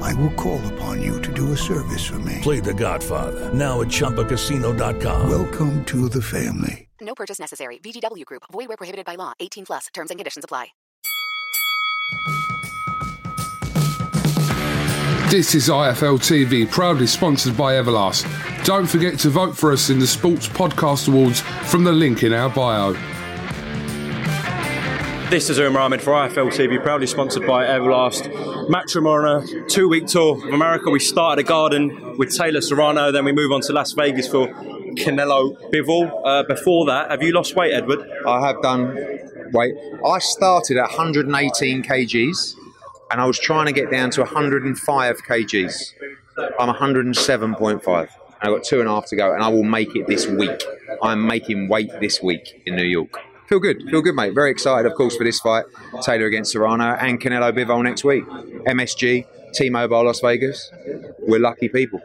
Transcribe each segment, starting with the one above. I will call upon you to do a service for me. Play The Godfather, now at ChumbaCasino.com. Welcome to the family. No purchase necessary. VGW Group. Void where prohibited by law. 18 plus. Terms and conditions apply. This is IFL TV, proudly sponsored by Everlast. Don't forget to vote for us in the Sports Podcast Awards from the link in our bio. This is Umar Ahmed for IFL TV, proudly sponsored by Everlast. Matchroom on a 2-week tour of America. We start at the Garden with Taylor Serrano, then we move on to Las Vegas for Canelo Bivol. Before that, have you lost weight, Edward? I have done weight. I started at 118 kgs, and I was trying to get down to 105 kgs. I'm 107.5. I've got 2.5 to go, and I will make it this week. I'm making weight this week in New York. Feel good, mate. Very excited, of course, for this fight. Taylor against Serrano and Canelo Bivol next week. MSG, T-Mobile, Las Vegas. We're lucky people.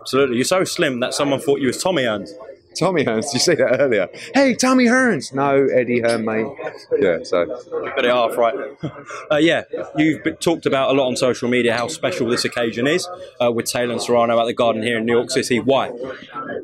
Absolutely. You're so slim that someone thought you was Tommy Hearns. Tommy Hearns, you see that earlier. Hey, Tommy Hearns. No, Eddie Hearn, mate. Yeah, so. But they are, right? You've talked about a lot on social media how special this occasion is with Taylor and Serrano at the Garden here in New York City. Why?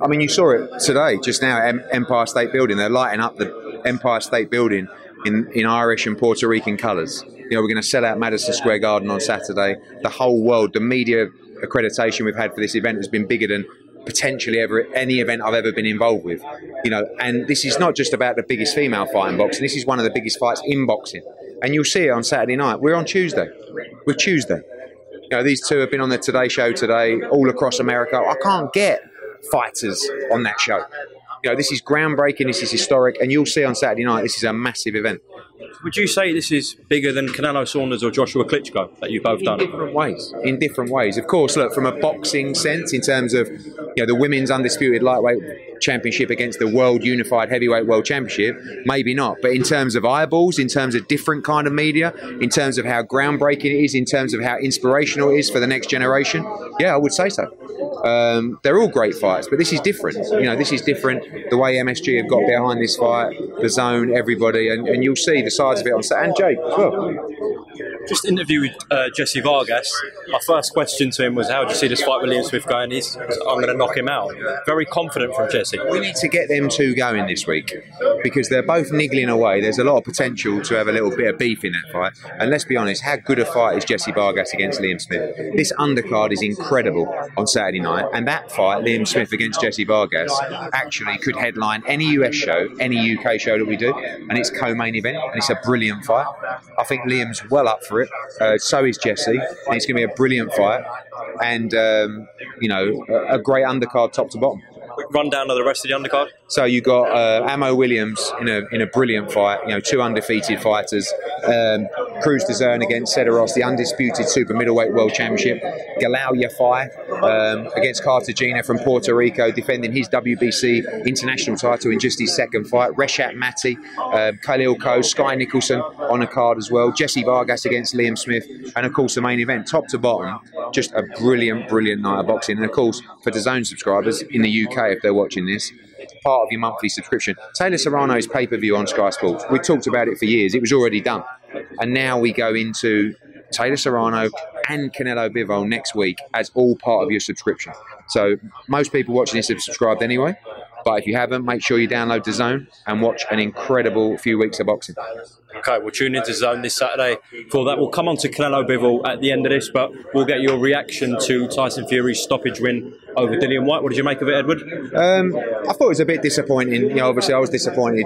I mean, you saw it today, just now, at Empire State Building. They're lighting up the Empire State Building in Irish and Puerto Rican colours. You know, we're going to sell out Madison Square Garden on Saturday. The whole world, the media accreditation we've had for this event has been bigger than potentially any event I've ever been involved with. You know, and this is not just about the biggest female fight in boxing. This is one of the biggest fights in boxing. And you'll see it on Saturday night. We're on Tuesday. We're Tuesday. You know, these two have been on the Today Show today, all across America. I can't get fighters on that show. You know, this is groundbreaking, this is historic, and you'll see on Saturday night this is a massive event. Would you say this is bigger than Canelo Saunders or Joshua Klitschko that you've both done? In different ways. Of course, look, from a boxing sense, in terms of, you know, the women's undisputed lightweight championship against the world unified heavyweight world championship, maybe not. But in terms of eyeballs, in terms of different kind of media, in terms of how groundbreaking it is, in terms of how inspirational it is for the next generation, yeah, I would say so. They're all great fights, but this is different. You know, this is different. The way MSG have got behind this fight, the zone, everybody, and you'll see the sides of it on Saturday. And Jake as well. Just interviewed Jesse Vargas. My first question to him was, how do you see this fight with Liam Swift going? I'm going to knock him out. Very confident from Jesse. We need to get them two going this week because they're both niggling away. There's a lot of potential to have a little bit of beef in that fight. And let's be honest, how good a fight is Jesse Vargas against Liam Smith? This undercard is incredible on Saturday night. And that fight, Liam Smith against Jesse Vargas, actually could headline any US show, any UK show that we do. And it's co-main event. And it's a brilliant fight. I think Liam's well up for it. So is Jesse, and it's going to be a brilliant fight, and a great undercard top to bottom. Quick rundown of the rest of the undercard. So you got Amo Williams in a brilliant fight. You know, two undefeated fighters. Cruz DAZN against Sederos, the undisputed super middleweight world championship. Galao Yafai against Cartagena from Puerto Rico, defending his WBC international title in just his second fight. Reshat Mati, Khalil Ko, Sky Nicholson on a card as well. Jesse Vargas against Liam Smith, and of course the main event, top to bottom, just a brilliant night of boxing. And of course for DAZN subscribers in the UK, if they're watching this, part of your monthly subscription. Taylor Serrano's pay-per-view on Sky Sports, we talked about it for years. It was already done. And now we go into Taylor Serrano and Canelo Bivol next week as all part of your subscription. So most people watching this have subscribed anyway. But if you haven't, make sure you download DAZN and watch an incredible few weeks of boxing. Okay, we'll tune into DAZN this Saturday for that. We'll come on to Canelo Bivol at the end of this, but we'll get your reaction to Tyson Fury's stoppage win over Dillian Whyte. What did you make of it, Edward? I thought it was a bit disappointing. You know, obviously I was disappointed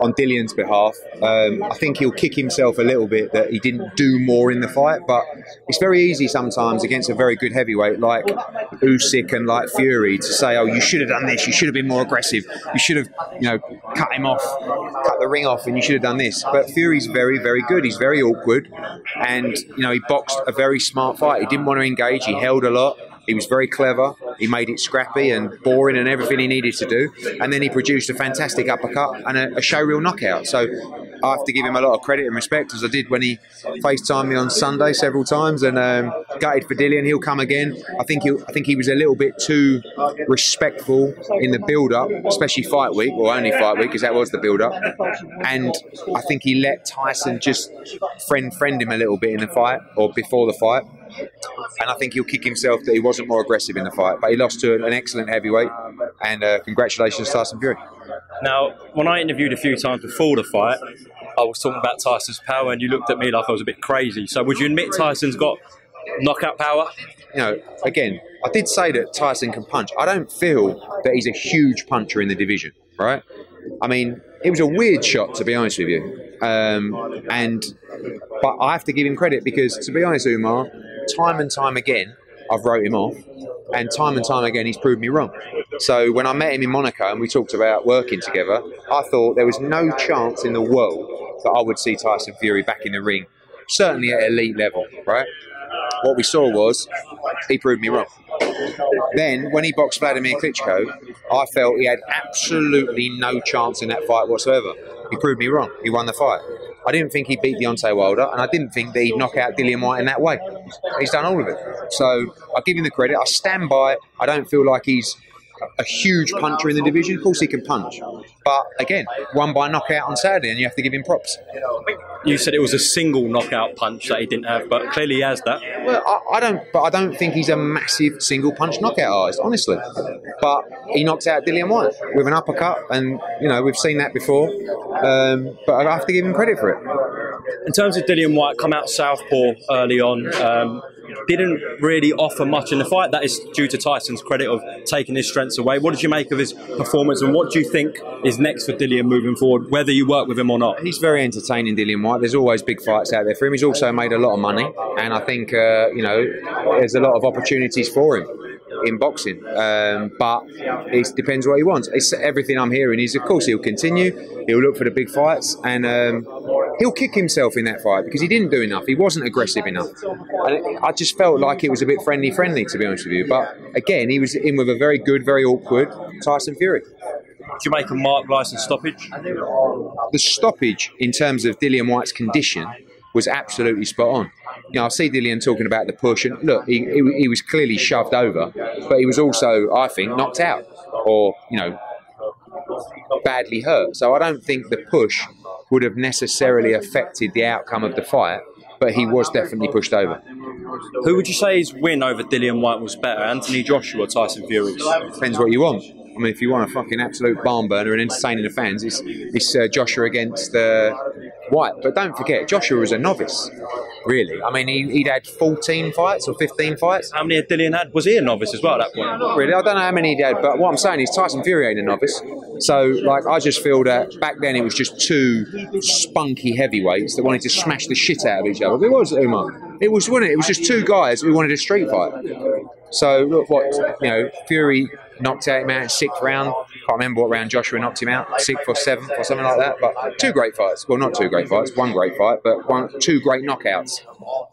on Dillian's behalf. I think he'll kick himself a little bit that he didn't do more in the fight, but it's very easy sometimes against a very good heavyweight like Usyk and like Fury to say, oh, you should have done this, you should have been more aggressive, you should have, you know, cut him off, cut the ring off, and you should have done this. But Fury's very, very good. He's very awkward, and you know, he boxed a very smart fight. He didn't want to engage, he held a lot. He was very clever. He made it scrappy and boring and everything he needed to do. And then he produced a fantastic uppercut and a showreel knockout. So I have to give him a lot of credit and respect, as I did when he FaceTimed me on Sunday several times. And gutted for Dillian. He'll come again. I think he was a little bit too respectful in the build-up, especially fight week, or only fight week, because that was the build-up. And I think he let Tyson just friend him a little bit in the fight, or before the fight. And I think he'll kick himself that he wasn't more aggressive in the fight. But he lost to an excellent heavyweight, and congratulations to Tyson Fury. Now, when I interviewed a few times before the fight, I was talking about Tyson's power, and you looked at me like I was a bit crazy. So would you admit Tyson's got knockout power? You know, again, I did say that Tyson can punch. I don't feel that he's a huge puncher in the division, right? I mean, it was a weird shot, to be honest with you. But I have to give him credit because, to be honest, Umar, time and time again, I've wrote him off, and time again, he's proved me wrong. So when I met him in Monaco and we talked about working together, I thought there was no chance in the world that I would see Tyson Fury back in the ring, certainly at elite level, right? What we saw was he proved me wrong. Then when he boxed Vladimir Klitschko, I felt he had absolutely no chance in that fight whatsoever. He proved me wrong. He won the fight. I didn't think he beat Deontay Wilder, and I didn't think that he'd knock out Dillian Whyte in that way. He's done all of it. So I give him the credit. I stand by it. I don't feel like he's a huge puncher in the division. Of course he can punch. But again, won by knockout on Saturday, and you have to give him props. You said it was a single knockout punch that he didn't have, but clearly he has that. Well, I don't think he's a massive single punch knockout artist, honestly. But he knocked out Dillian Whyte with an uppercut, and you know, we've seen that before. But I have to give him credit for it. In terms of Dillian Whyte, come out southpaw early on. Didn't really offer much in the fight. That is due to Tyson's credit of taking his strengths away. What did you make of his performance, and what do you think is next for Dillian moving forward, whether you work with him or not? He's very entertaining, Dillian Whyte. There's always big fights out there for him. He's also made a lot of money, and I think you know, there's a lot of opportunities for him in boxing, but it depends what he wants. It's everything I'm hearing is, of course, he'll continue, he'll look for the big fights, and he'll kick himself in that fight because he didn't do enough. He wasn't aggressive enough. And I just felt like it was a bit friendly, to be honest with you. But again, he was in with a very good, very awkward Tyson Fury. Did you make a Mark Lyson's stoppage? The stoppage, in terms of Dillian Whyte's condition, was absolutely spot on. You know, I see Dillian talking about the push, and look, he was clearly shoved over, but he was also, I think, knocked out, or, you know, badly hurt. So I don't think the push would have necessarily affected the outcome of the fight, but he was definitely pushed over. Who would you say his win over Dillian Whyte was better, Anthony Joshua or Tyson Fury? Depends what you want. I mean, if you want a fucking absolute barn burner and entertaining the fans, it's Joshua against Whyte. But don't forget, Joshua was a novice, really. I mean, he'd had 14 fights or 15 fights. How many had Dillian had? Was he a novice as well at that point? Not really. I don't know how many he had, but what I'm saying is Tyson Fury ain't a novice. So, like, I just feel that back then it was just two spunky heavyweights that wanted to smash the shit out of each other. But it was, Umar. It was, wasn't it? It was just two guys who wanted a street fight. So, look, what, you know, Fury knocked him out in 6th round. Can't remember what round Joshua knocked him out, 6th or 7th or something like that. But two great fights. Well, not two great fights, one great fight, but two great knockouts.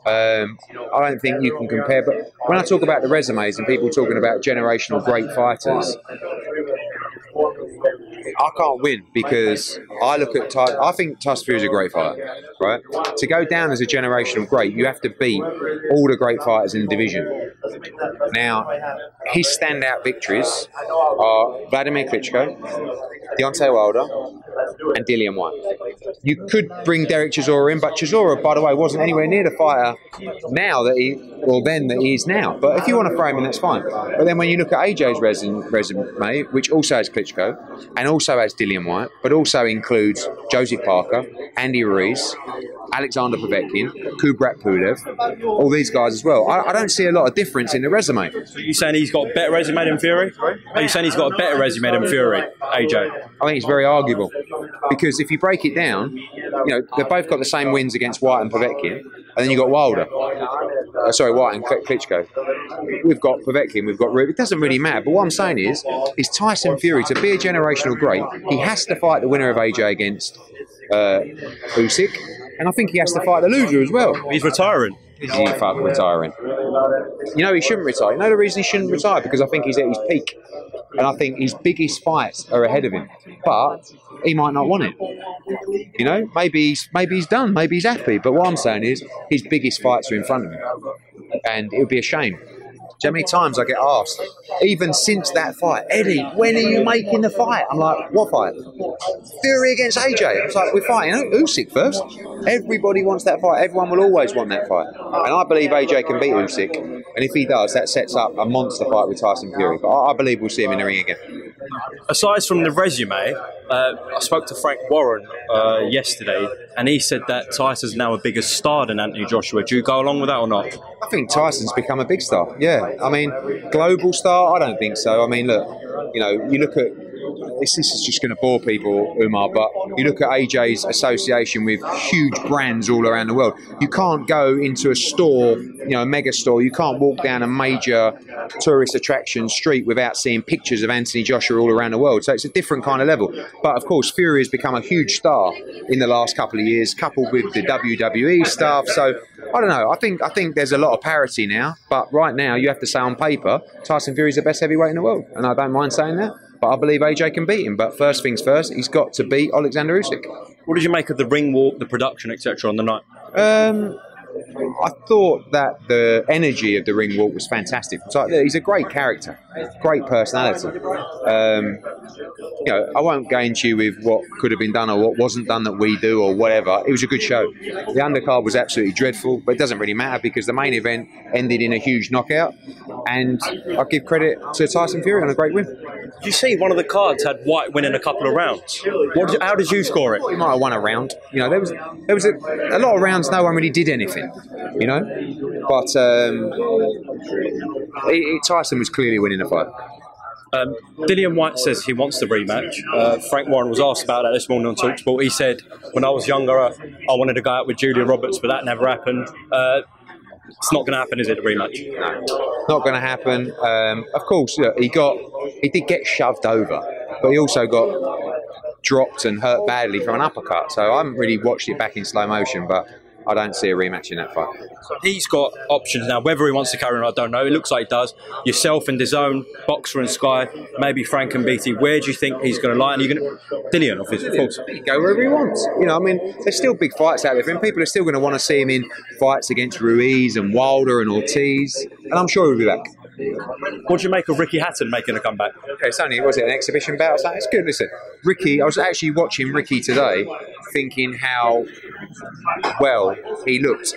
I don't think you can compare. But when I talk about the resumes and people talking about generational great fighters, I can't win because I look at Tyson. I think Tyson Fury is a great fighter, right? To go down as a generational great, you have to beat all the great fighters in the division. Now, his standout victories are Vladimir Klitschko, Deontay Wilder, and Dillian Whyte. You could bring Derek Chisora in, but Chisora, by the way, wasn't anywhere near the fighter now that he, or then that he is now. But if you want to throw him in, that's fine. But then when you look at AJ's resume, which also has Klitschko, and also has Dillian Whyte, but also includes Joseph Parker, Andy Ruiz, Alexander Povetkin, Kubrat Pulev, all these guys as well. I don't see a lot of difference in the resume. So you saying he's got a better resume than Fury? Are you saying he's got a better resume than Fury, AJ? I think it's very arguable, because if you break it down, you know, they've both got the same wins against White and Povetkin, and then you've got Wilder. Sorry, White and Klitschko. We've got Povetkin, we've got Ruby. It doesn't really matter. But what I'm saying is Tyson Fury, to be a generational great, he has to fight the winner of AJ against Usyk, and I think he has to fight the loser as well. He's retiring. He's fucking retiring. You know he shouldn't retire. You know the reason he shouldn't retire? Because I think he's at his peak, and I think his biggest fights are ahead of him. But he might not want it. You know, maybe he's done. Maybe he's happy. But what I'm saying is his biggest fights are in front of him, and it would be a shame. Do you know how many times I get asked, even since that fight, Eddie, when are you making the fight? I'm like, what fight? Fury against AJ. It's like, we're fighting Usyk first. Everybody wants that fight. Everyone will always want that fight. And I believe AJ can beat Usyk. And if he does, that sets up a monster fight with Tyson Fury. But I believe we'll see him in the ring again. Aside from the resume, I spoke to Frank Warren yesterday, and he said that Tyson's now a bigger star than Anthony Joshua. Do you go along with that or not? I think Tyson's become a big star, yeah. I mean, global star? I don't think so. I mean, look, you know, you look at... This is just going to bore people, Umar, but you look at AJ's association with huge brands all around the world. You can't go into a store, you know, a mega store, you can't walk down a major tourist attraction street without seeing pictures of Anthony Joshua all around the world. So it's a different kind of level. But of course, Fury has become a huge star in the last couple of years, coupled with the WWE stuff. So I don't know. I think there's a lot of parity now. But right now, you have to say on paper, Tyson Fury's the best heavyweight in the world. And I don't mind saying that. But I believe AJ can beat him. But first things first, he's got to beat Alexander Usyk. What did you make of the ring walk, the production, etc. on the night? I thought that the energy of the ring walk was fantastic. He's a great character, great personality. You know, I won't go into you with what could have been done or what wasn't done that we do or whatever. It was a good show. The undercard was absolutely dreadful, but it doesn't really matter because the main event ended in a huge knockout. And I give credit to Tyson Fury on a great win. Did you see one of the cards had White winning a couple of rounds? How did you score it? He might have won a round. You know, there was a lot of rounds. No one really did anything. You know, but Tyson was clearly winning the fight. Dillian Whyte says he wants the rematch. Frank Warren was asked about that this morning on TalkSport. He said, when I was younger, I wanted to go out with Julia Roberts, but that never happened. It's not going to happen, is it, the rematch? No, not going to happen. Of course, look, he did get shoved over, but he also got dropped and hurt badly from an uppercut. So I haven't really watched it back in slow motion, but I don't see a rematch in that fight. He's got options now. Whether he wants to carry on, I don't know. It looks like he does. Yourself and DAZN, Boxer and Sky, maybe Frank and BT. Where do you think he's going to lie? And you're going to Dillian, obviously. Of course, he can go wherever he wants. You know, I mean, there's still big fights out there for him. People are still going to want to see him in fights against Ruiz and Wilder and Ortiz, and I'm sure he'll be back. What do you make of Ricky Hatton making a comeback? Okay, it's only, was it an exhibition bout or something? It's good, listen. Ricky, I was actually watching Ricky today, thinking how well he looked.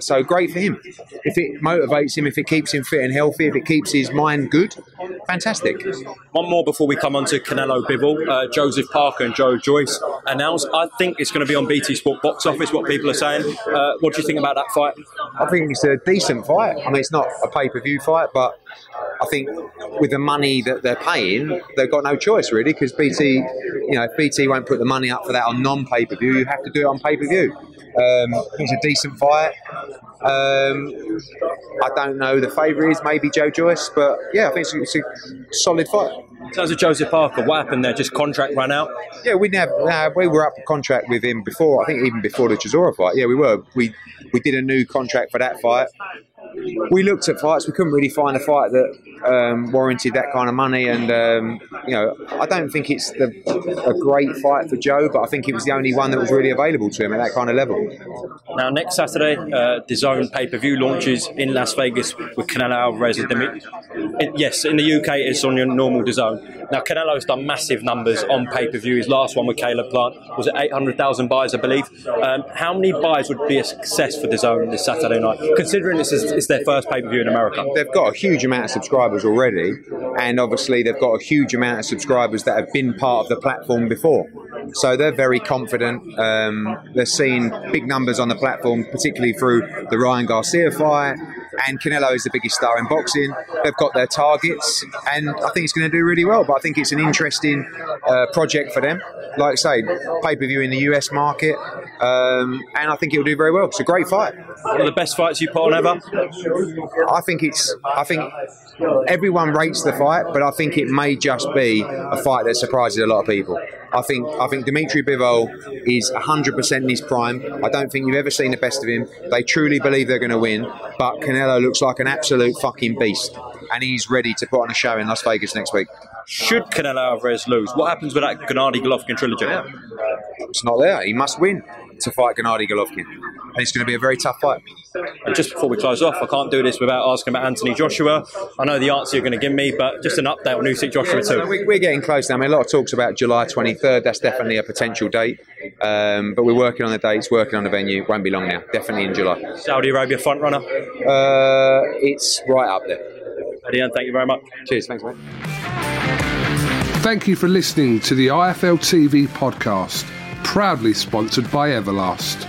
So great for him. If it motivates him, if it keeps him fit and healthy, if it keeps his mind good, fantastic. One more before we come on to Canelo Bivol. Joseph Parker and Joe Joyce announced. I think it's going to be on BT Sport box office, what people are saying. What do you think about that fight? I think it's a decent fight. I mean, it's not a pay-per-view fight, but I think with the money that they're paying, they've got no choice really, because BT, you know, if BT won't put the money up for that on non-pay-per-view, you have to do it on pay-per-view. It's a decent fight. I don't know. The favourite is maybe Joe Joyce, but yeah, I think it's a solid fight. In terms of Joseph Parker, what happened there? Just contract ran out? Yeah, we were up for contract with him before. I think even before the Chisora fight. Yeah, we were. We did a new contract for that fight. we looked at fights. We couldn't really find a fight that warranted that kind of money. And, you know, I don't think it's a great fight for Joe, but I think it was the only one that was really available to him at that kind of level. Now, next Saturday, DAZN pay-per-view launches in Las Vegas with Canelo Alvarez. Yes, in the UK, it's on your normal DAZN. Now, Canelo's done massive numbers on pay-per-view. His last one with Caleb Plant was at 800,000 buys, I believe. How many buys would be a success for DAZN this Saturday night, considering this is their first pay-per-view in America? They've got a huge amount of subscribers already, and obviously they've got a huge amount of subscribers that have been part of the platform before. So they're very confident. They're seeing big numbers on the platform, particularly through the Ryan Garcia fight, and Canelo is the biggest star in boxing. They've got their targets, and I think it's going to do really well. But I think it's an interesting project for them. Like I say, pay-per-view in the US market, and I think it'll do very well. It's a great fight. One of the best fights you put on ever? I think everyone rates the fight, but I think it may just be a fight that surprises a lot of people. I think Dimitri Bivol is 100% in his prime. I don't think you've ever seen the best of him. They truly believe they're going to win, but Canelo looks like an absolute fucking beast, and he's ready to put on a show in Las Vegas next week. Should Canelo Alvarez lose, what happens with that Gennady Golovkin trilogy? Yeah. It's not there. He must win to fight Gennady Golovkin, and it's going to be a very tough fight. And just before we close off, I can't do this without asking about Anthony Joshua. I know the answer you're going to give me, but just an update on Usyk Joshua too. No, we're getting close now. I mean, a lot of talks about July 23rd. That's definitely a potential date, but we're working on the dates, working on the venue. Won't be long now. Definitely in July. Saudi Arabia front runner. It's right up there. Eddie Hearn, thank you very much. Cheers. Thanks, mate. Thank you for listening to the IFL TV podcast, proudly sponsored by Everlast.